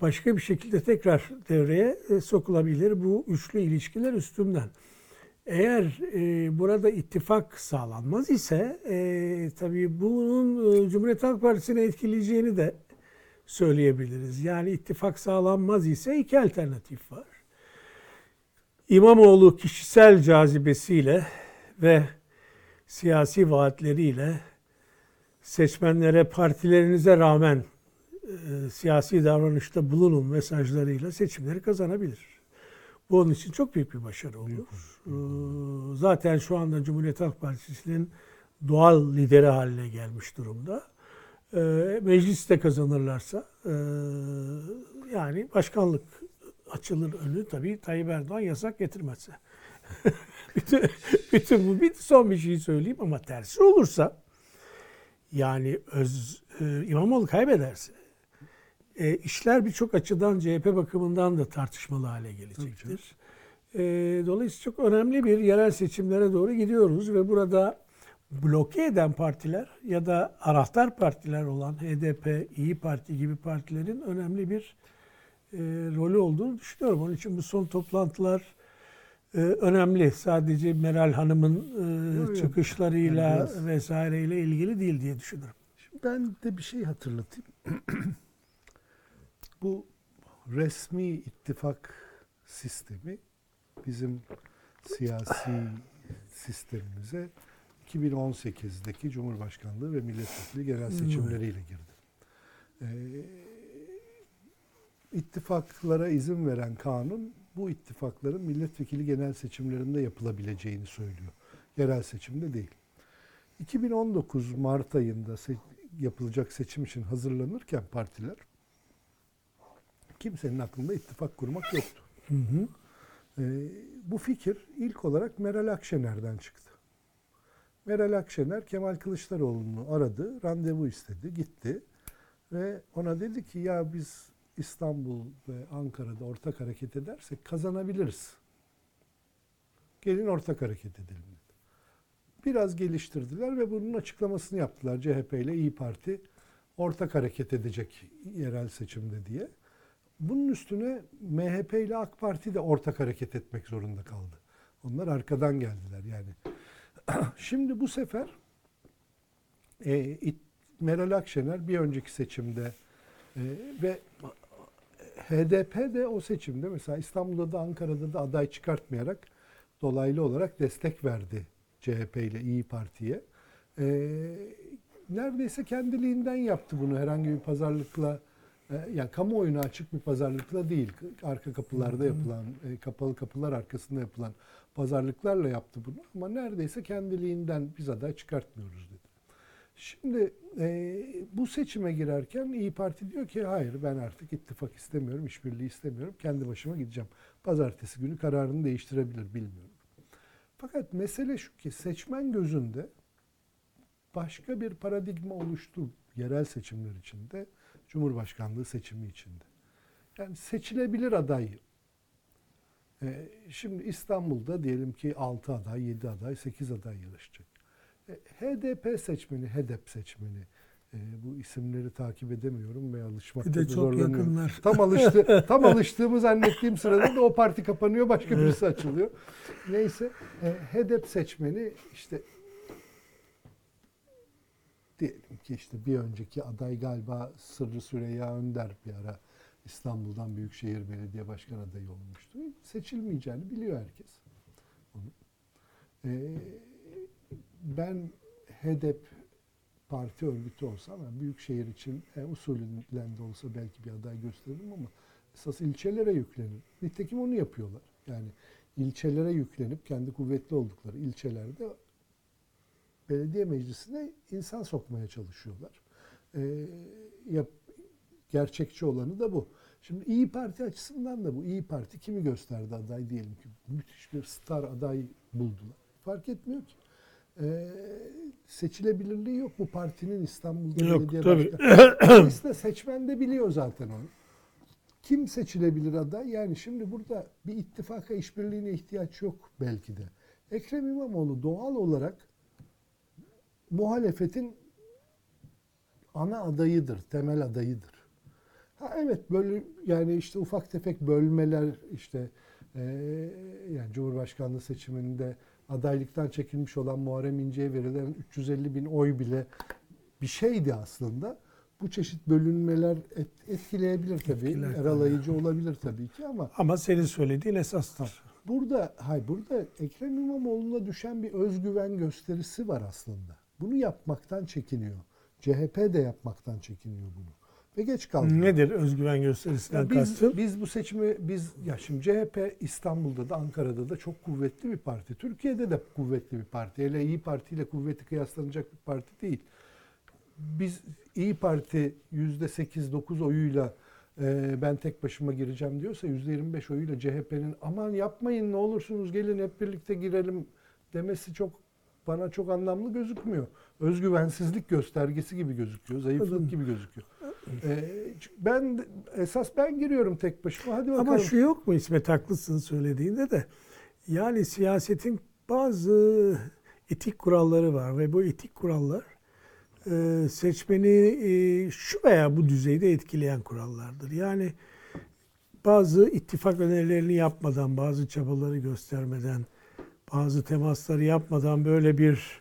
başka bir şekilde tekrar devreye sokulabilir bu üçlü ilişkiler üstünden. Eğer burada ittifak sağlanmaz ise tabii bunun Cumhuriyet Halk Partisi'ne etkileyeceğini de söyleyebiliriz. Yani ittifak sağlanmaz ise iki alternatif var. İmamoğlu kişisel cazibesiyle ve siyasi vaatleriyle seçmenlere partilerinize rağmen siyasi davranışta bulunun mesajlarıyla seçimleri kazanabilir. Bu onun için çok büyük bir başarı olur. Zaten şu anda Cumhuriyet Halk Partisi'nin doğal lideri haline gelmiş durumda. Mecliste kazanırlarsa yani başkanlık açılır önü tabii Tayyip Erdoğan yasak getirmezse. bütün bu son bir şey söyleyeyim ama tersi olursa yani İmamoğlu kaybederse işler birçok açıdan CHP bakımından da tartışmalı hale gelecektir. Dolayısıyla çok önemli bir yerel seçimlere doğru gidiyoruz ve burada bloke eden partiler ya da anahtar partiler olan HDP, İYİ Parti gibi partilerin önemli bir rolü olduğunu düşünüyorum. Onun için bu son toplantılar önemli. Sadece Meral Hanım'ın çıkışlarıyla vesaireyle ilgili değil diye düşünüyorum. Şimdi ben de bir şey hatırlatayım. Bu resmi ittifak sistemi bizim siyasi sistemimize 2018'deki Cumhurbaşkanlığı ve Milletvekili genel seçimleriyle girdi. İttifaklara izin veren kanun bu ittifakların milletvekili genel seçimlerinde yapılabileceğini söylüyor. Yerel seçimde değil. 2019 Mart ayında yapılacak seçim için hazırlanırken partiler, kimsenin aklında ittifak kurmak yoktu. Hı hı. Bu fikir ilk olarak Meral Akşener'den çıktı. Meral Akşener Kemal Kılıçdaroğlu'nu aradı, randevu istedi, gitti ve ona dedi ki ya biz İstanbul ve Ankara'da ortak hareket edersek kazanabiliriz. Gelin ortak hareket edelim dedi. Biraz geliştirdiler ve bunun açıklamasını yaptılar. CHP ile İYİ Parti ortak hareket edecek yerel seçimde diye. Bunun üstüne MHP ile AK Parti de ortak hareket etmek zorunda kaldı. Onlar arkadan geldiler yani. Şimdi bu sefer Meral Akşener bir önceki seçimde ve HDP de o seçimde mesela İstanbul'da da Ankara'da da aday çıkartmayarak dolaylı olarak destek verdi CHP ile İYİ Parti'ye. Neredeyse kendiliğinden yaptı bunu, herhangi bir pazarlıkla, yani kamuoyuna açık bir pazarlıkla değil, arka kapılarda yapılan, kapalı kapılar arkasında yapılan pazarlıklarla yaptı bunu ama neredeyse kendiliğinden biz aday çıkartmıyoruz dedi. Şimdi bu seçime girerken İYİ Parti diyor ki hayır ben artık ittifak istemiyorum, işbirliği istemiyorum, kendi başıma gideceğim. Pazartesi günü kararını değiştirebilir, bilmiyorum. Fakat mesele şu ki seçmen gözünde başka bir paradigma oluştu yerel seçimler içinde, Cumhurbaşkanlığı seçimi içinde. Yani seçilebilir aday. Şimdi İstanbul'da diyelim ki 6 aday, 7 aday, 8 aday yarışacak. HDP seçmeni, HDP seçmeni. Bu isimleri takip edemiyorum ve alışmakta zorlanıyorum. Yakınlar. Tam alıştığımı zannettiğim sırada da o parti kapanıyor, başka birisi açılıyor. Neyse, HDP seçmeni işte diyelim ki işte bir önceki aday galiba Sırrı Süreyya Önder bir ara İstanbul'dan Büyükşehir Belediye Başkan adayı olmuştu. Seçilmeyeceğini biliyor herkes. Ben HDP parti örgütü olsam, yani Büyükşehir için usulünden de olsa belki bir aday gösteririm ama esas ilçelere yüklenir. Nitekim onu yapıyorlar. Yani ilçelere yüklenip kendi kuvvetli oldukları ilçelerde belediye meclisine insan sokmaya çalışıyorlar. Gerçekçi olanı da bu. Şimdi İYİ Parti açısından da bu. İYİ Parti kimi gösterdi aday diyelim ki? Müthiş bir star aday buldular. Fark etmiyor ki. Seçilebilirliği yok bu partinin İstanbul'da belediye başkanı. Aslında seçmen de biliyor zaten onu. Kim seçilebilir aday? Yani şimdi burada bir ittifaka, işbirliğine ihtiyaç yok belki de. Ekrem İmamoğlu doğal olarak muhalefetin ana adayıdır, temel adayıdır. Ha evet, böyle yani işte ufak tefek bölmeler işte yani Cumhurbaşkanlığı seçiminde adaylıktan çekilmiş olan Muharrem İnce'ye verilen 350.000 oy bile bir şeydi aslında. Bu çeşit bölünmeler etkileyebilir tabii. Aralayıcı olabilir tabii ki ama. Ama senin söylediğin esastır. Burada Ekrem İmamoğlu'na düşen bir özgüven gösterisi var aslında. Bunu yapmaktan çekiniyor. CHP de yapmaktan çekiniyor bunu. Ve geç kaldı. Nedir özgüven gösterisinden kastın? Biz bu seçimi, ya şimdi CHP İstanbul'da da Ankara'da da çok kuvvetli bir parti. Türkiye'de de kuvvetli bir parti. Hele İYİ Parti ile kuvveti kıyaslanacak bir parti değil. Biz İYİ Parti %8-9 oyuyla ben tek başıma gireceğim diyorsa %25 oyuyla CHP'nin aman yapmayın ne olursunuz gelin hep birlikte girelim demesi bana çok anlamlı gözükmüyor. Özgüvensizlik göstergesi gibi gözüküyor. Zayıflık gibi gözüküyor. Ben giriyorum tek başıma. Hadi bakalım. Ama şu yok mu İsmet, haklısın söylediğinde de. Yani siyasetin bazı etik kuralları var ve bu etik kurallar seçmeni şu veya bu düzeyde etkileyen kurallardır. Yani bazı ittifak önerilerini yapmadan, bazı çabaları göstermeden, bazı temasları yapmadan böyle bir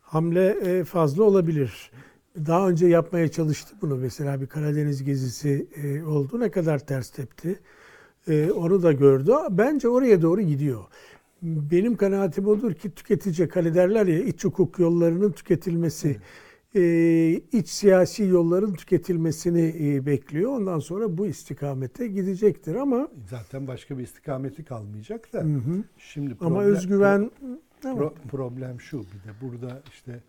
hamle fazla olabilir. Daha önce yapmaya çalıştı bunu. Mesela bir Karadeniz gezisi oldu. Ne kadar ters tepti. Onu da gördü. Bence oraya doğru gidiyor. Benim kanaatim odur ki tüketici, hani derler ya, iç hukuk yollarının tüketilmesi. iç siyasi yolların tüketilmesini bekliyor. Ondan sonra bu istikamete gidecektir ama... Zaten başka bir istikameti kalmayacak da. Hı hı. Şimdi problem, ama özgüven... Problem şu, bir de burada işte...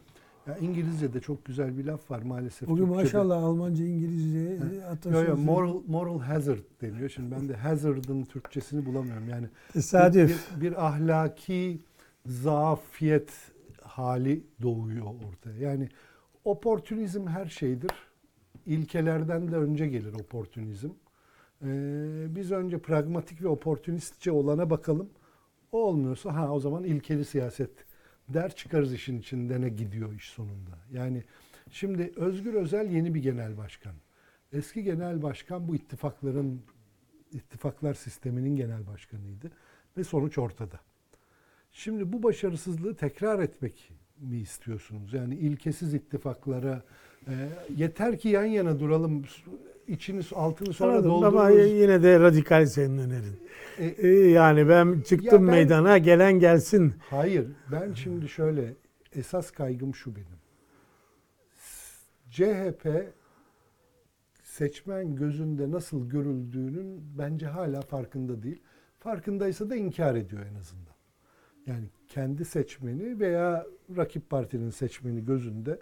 Ya İngilizce'de çok güzel bir laf var maalesef. Bugün Türkçe'de, maşallah Almanca, İngilizce atasözü. Yok, moral hazard deniyor. Şimdi ben de hazard'ın Türkçesini bulamıyorum. Yani tesadüf. Bir ahlaki zaafiyet hali doğuyor ortaya. Yani oportunizm her şeydir. İlkelerden de önce gelir oportunizm. Biz önce pragmatik ve oportunistçe olana bakalım. O olmuyorsa o zaman ilkeli siyaset der çıkarız işin içinde, ne gidiyor iş sonunda. Yani şimdi Özgür Özel yeni bir genel başkan. Eski genel başkan bu ittifaklar sisteminin genel başkanıydı ve sonuç ortada. Şimdi bu başarısızlığı tekrar etmek mi istiyorsunuz? Yani ilkesiz ittifaklara yeter ki yan yana duralım, içini altını sonra doldururuz. Ama yine de radikal senin önerin. Yani ben çıktım meydana, gelen gelsin. Hayır, ben şimdi şöyle, esas kaygım şu benim. CHP seçmen gözünde nasıl görüldüğünün bence hala farkında değil. Farkındaysa da inkar ediyor en azından. Yani kendi seçmeni veya rakip partinin seçmeni gözünde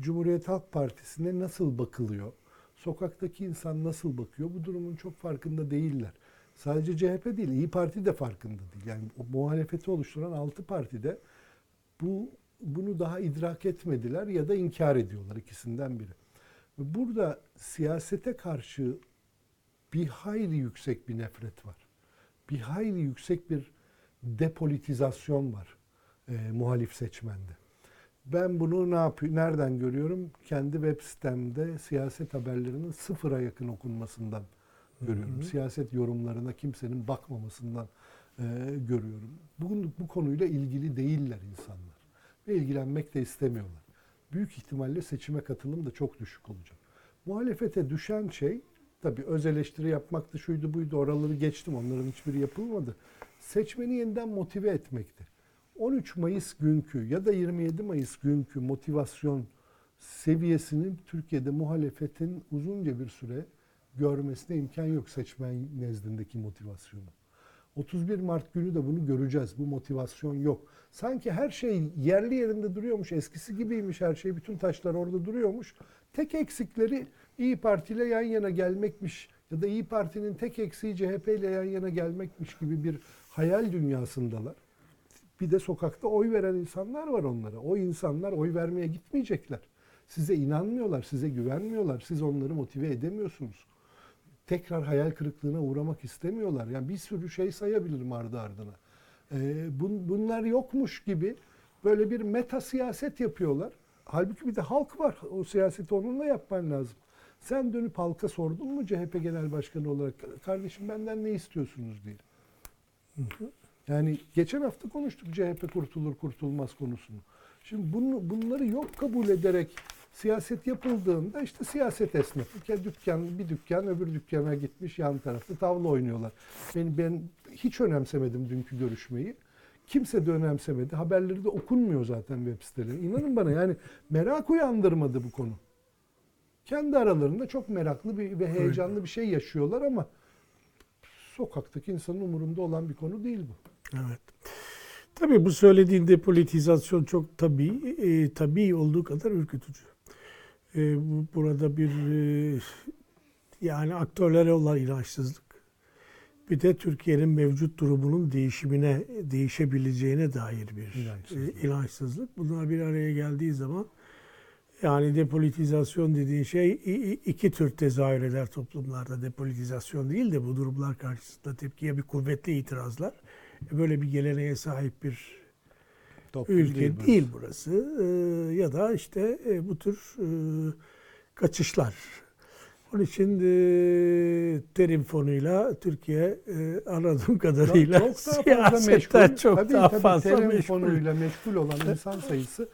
Cumhuriyet Halk Partisi'ne nasıl bakılıyor? Sokaktaki insan nasıl bakıyor? Bu durumun çok farkında değiller. Sadece CHP değil, İYİ Parti de farkında değil. Yani muhalefeti oluşturan 6 parti de bunu daha idrak etmediler ya da inkar ediyorlar, ikisinden biri. Burada siyasete karşı bir hayli yüksek bir nefret var. Bir hayli yüksek bir depolitizasyon var muhalif seçmende. Ben bunu nereden görüyorum? Kendi web sitemde siyaset haberlerinin sıfıra yakın okunmasından görüyorum. Hı hı. Siyaset yorumlarına kimsenin bakmamasından görüyorum. Bugün bu konuyla ilgili değiller insanlar. Ve ilgilenmek de istemiyorlar. Büyük ihtimalle seçime katılım da çok düşük olacak. Muhalefete düşen şey, tabii öz eleştiri yapmaktı, şuydu buydu, oraları geçtim, onların hiçbiri yapılmadı. Seçmeni yeniden motive etmekti. 13 Mayıs günkü ya da 27 Mayıs günkü motivasyon seviyesinin Türkiye'de muhalefetin uzunca bir süre görmesine imkan yok, seçmen nezdindeki motivasyonu. 31 Mart günü de bunu göreceğiz. Bu motivasyon yok. Sanki her şey yerli yerinde duruyormuş, eskisi gibiymiş her şey, bütün taşlar orada duruyormuş. Tek eksikleri İYİ Parti ile yan yana gelmekmiş ya da İYİ Parti'nin tek eksiği CHP ile yan yana gelmekmiş gibi bir hayal dünyasındalar. Bir de sokakta oy veren insanlar var onlara. O insanlar oy vermeye gitmeyecekler. Size inanmıyorlar, size güvenmiyorlar. Siz onları motive edemiyorsunuz. Tekrar hayal kırıklığına uğramak istemiyorlar. Yani bir sürü şey sayabilirim ardı ardına. Bunlar yokmuş gibi böyle bir meta siyaset yapıyorlar. Halbuki bir de halk var. O siyaseti onunla yapman lazım. Sen dönüp halka sordun mu CHP Genel Başkanı olarak? Kardeşim benden ne istiyorsunuz diye. Hı hı. Yani geçen hafta konuştuk CHP kurtulur kurtulmaz konusunu. Şimdi bunları yok kabul ederek siyaset yapıldığında işte siyaset esnafı. Bir dükkan öbür dükkana gitmiş, yan tarafta tavla oynuyorlar. Ben hiç önemsemedim dünkü görüşmeyi. Kimse de önemsemedi. Haberleri de okunmuyor zaten web sitelerinde. İnanın bana, yani merak uyandırmadı bu konu. Kendi aralarında çok meraklı ve heyecanlı bir şey yaşıyorlar ama sokaktaki insanın umurunda olan bir konu değil bu. Evet. Tabii bu söylediğin depolitizasyon çok tabii olduğu kadar ürkütücü. Burada bir yani aktörlere olan inançsızlık. Bir de Türkiye'nin mevcut durumunun değişebileceğine dair bir inançsızlık. Bunlar bir araya geldiği zaman yani depolitizasyon dediğin şey iki tür tezahür eder toplumlarda. Depolitizasyon değil de bu durumlar karşısında tepkiye bir kuvvetli itirazlar. Böyle bir geleneğe sahip bir toplum ülke değil burası. Ya da işte bu tür kaçışlar. Onun için Terim fonuyla Türkiye anladığım kadarıyla siyasetten çok daha fazla meşgul. Terim fonuyla meşgul olan insan sayısı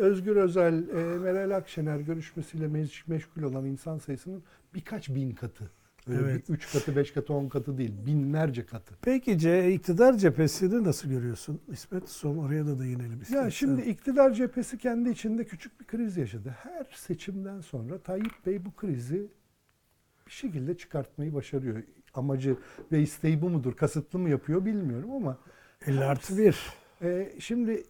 Özgür Özel, Meral Akşener görüşmesiyle meşgul olan insan sayısının birkaç bin katı Evet. 3 katı, 5 katı, 10 katı değil. Binlerce katı. Peki iktidar cephesini nasıl görüyorsun İsmet? Son oraya da değinelim istersen. Ya şimdi iktidar cephesi kendi içinde küçük bir kriz yaşadı. Her seçimden sonra Tayyip Bey bu krizi bir şekilde çıkartmayı başarıyor. Amacı ve isteği bu mudur? Kasıtlı mı yapıyor bilmiyorum ama 50+1. Şimdi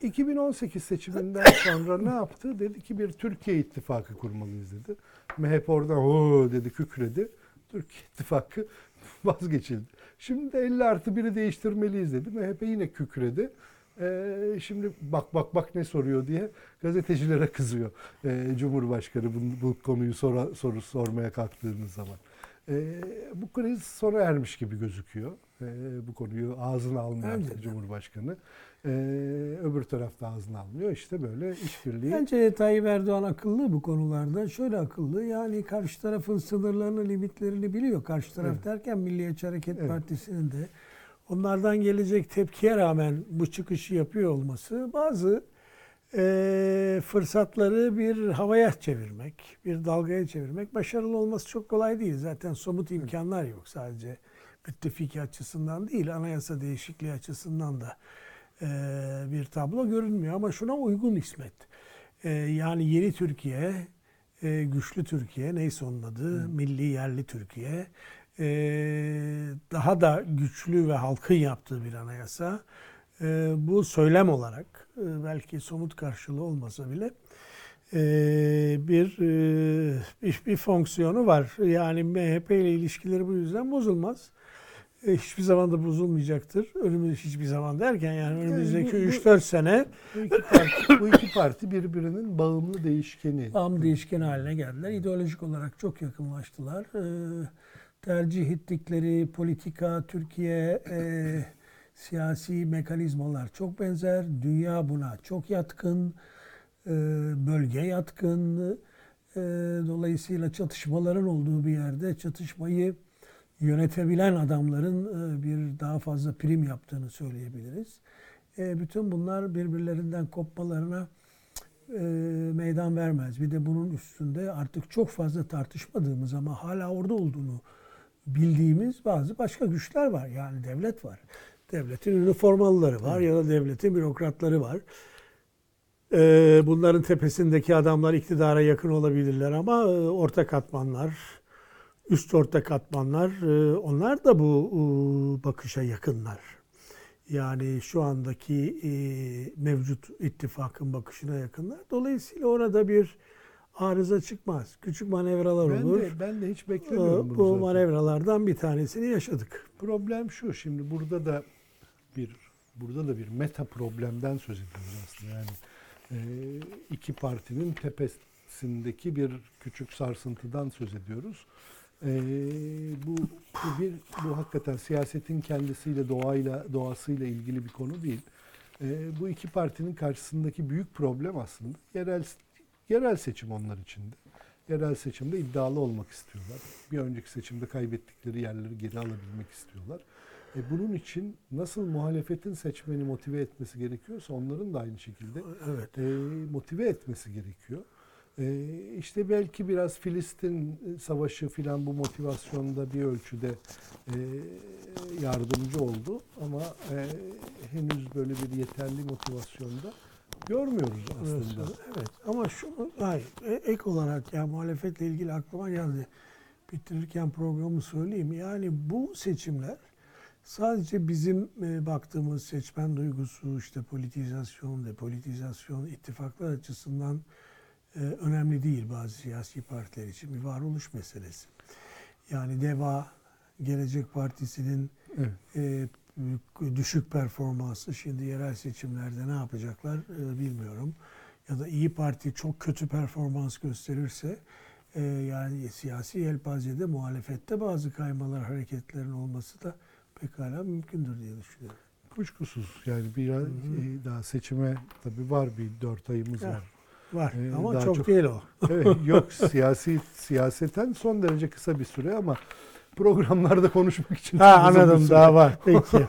2018 seçiminden sonra ne yaptı? Dedi ki bir Türkiye İttifakı kurmalıyız dedi. MHP oradan ooo dedi, kükredi. Türkiye İttifakı vazgeçildi. Şimdi de 50+1'i değiştirmeliyiz dedi. MHP yine kükredi. Şimdi bak ne soruyor diye gazetecilere kızıyor. Cumhurbaşkanı bu konuyu sormaya kalktığınız zaman. Bu kriz sona ermiş gibi gözüküyor. Bu konuyu ağzına almıyor Cumhurbaşkanı. Öbür tarafta ağzına almıyor. İşte böyle işbirliği. Bence Tayyip Erdoğan akıllı bu konularda. Şöyle akıllı, yani karşı tarafın sınırlarını, limitlerini biliyor. Karşı taraf derken Milliyetçi Hareket Partisi'nin de onlardan gelecek tepkiye rağmen bu çıkışı yapıyor olması, bazı fırsatları bir havaya çevirmek, bir dalgaya çevirmek, başarılı olması çok kolay değil. Zaten somut imkanlar yok, sadece müttefiki açısından değil, anayasa değişikliği açısından da bir tablo görünmüyor. Ama şuna uygun İsmet. Yani yeni Türkiye, güçlü Türkiye, neyse onun adı, milli yerli Türkiye, daha da güçlü ve halkın yaptığı bir anayasa. Bu söylem olarak belki somut karşılığı olmasa bile bir fonksiyonu var. Yani MHP ile ilişkileri bu yüzden bozulmaz. Hiçbir zaman da bozulmayacaktır. Önümüz hiçbir zaman derken yani önümüzdeki 3-4 sene bu iki parti birbirinin bağımlı değişkeni. Bağımlı değişkeni haline geldiler. İdeolojik olarak çok yakınlaştılar. Tercih ettikleri politika, Türkiye, siyasi mekanizmalar çok benzer. Dünya buna çok yatkın. Bölge yatkın. Dolayısıyla çatışmaların olduğu bir yerde çatışmayı yönetebilen adamların bir daha fazla prim yaptığını söyleyebiliriz. Bütün bunlar birbirlerinden kopmalarına meydan vermez. Bir de bunun üstünde artık çok fazla tartışmadığımız ama hala orada olduğunu bildiğimiz bazı başka güçler var. Yani devlet var. Devletin üniformalıları var ya da devletin bürokratları var. Bunların tepesindeki adamlar iktidara yakın olabilirler ama orta katmanlar, üst orta katmanlar, onlar da bu bakışa yakınlar. Yani şu andaki mevcut ittifakın bakışına yakınlar. Dolayısıyla orada bir arıza çıkmaz. Küçük manevralar olur. Ben de hiç beklemiyorum bunu. Bu manevralardan bir tanesini yaşadık. Problem şu. Şimdi burada da bir meta problemden söz ediyoruz aslında. Yani iki partinin tepesindeki bir küçük sarsıntıdan söz ediyoruz. Bu hakikaten siyasetin kendisiyle, doğasıyla ilgili bir konu değil. Bu iki partinin karşısındaki büyük problem aslında yerel seçim onlar için de. Yerel seçimde iddialı olmak istiyorlar. Bir önceki seçimde kaybettikleri yerleri geri alabilmek istiyorlar. Bunun için nasıl muhalefetin seçmeni motive etmesi gerekiyorsa onların da aynı şekilde motive etmesi gerekiyor. İşte belki biraz Filistin savaşı filan bu motivasyonda bir ölçüde yardımcı oldu ama henüz böyle bir yeterli motivasyonda görmüyoruz aslında. Evet. Ama ek olarak ya muhalefetle ilgili aklıma geldi. Bitirirken programı söyleyeyim. Yani bu seçimler sadece bizim baktığımız seçmen duygusu, işte politizasyon, depolitizasyon, ittifaklar açısından önemli değil bazı siyasi partiler için. Bir varoluş meselesi. Yani DEVA, Gelecek Partisi'nin düşük performansı. Şimdi yerel seçimlerde ne yapacaklar bilmiyorum. Ya da İYİ Parti çok kötü performans gösterirse yani siyasi yelpazede, muhalefette bazı kaymalar, hareketlerin olması da pekala mümkündür diye düşünüyorum. Kuşkusuz. Yani biraz daha seçime tabii var, bir 4 ayımız var. Var ama çok değil o. Evet, yok siyaseten son derece kısa bir süre ama programlarda konuşmak için. Anladım, daha var. Peki.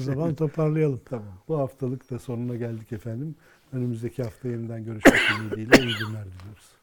O zaman toparlayalım. Tamam. Bu haftalık da sonuna geldik efendim. Önümüzdeki hafta yeniden görüşmek dileğiyle iyi günler diliyoruz.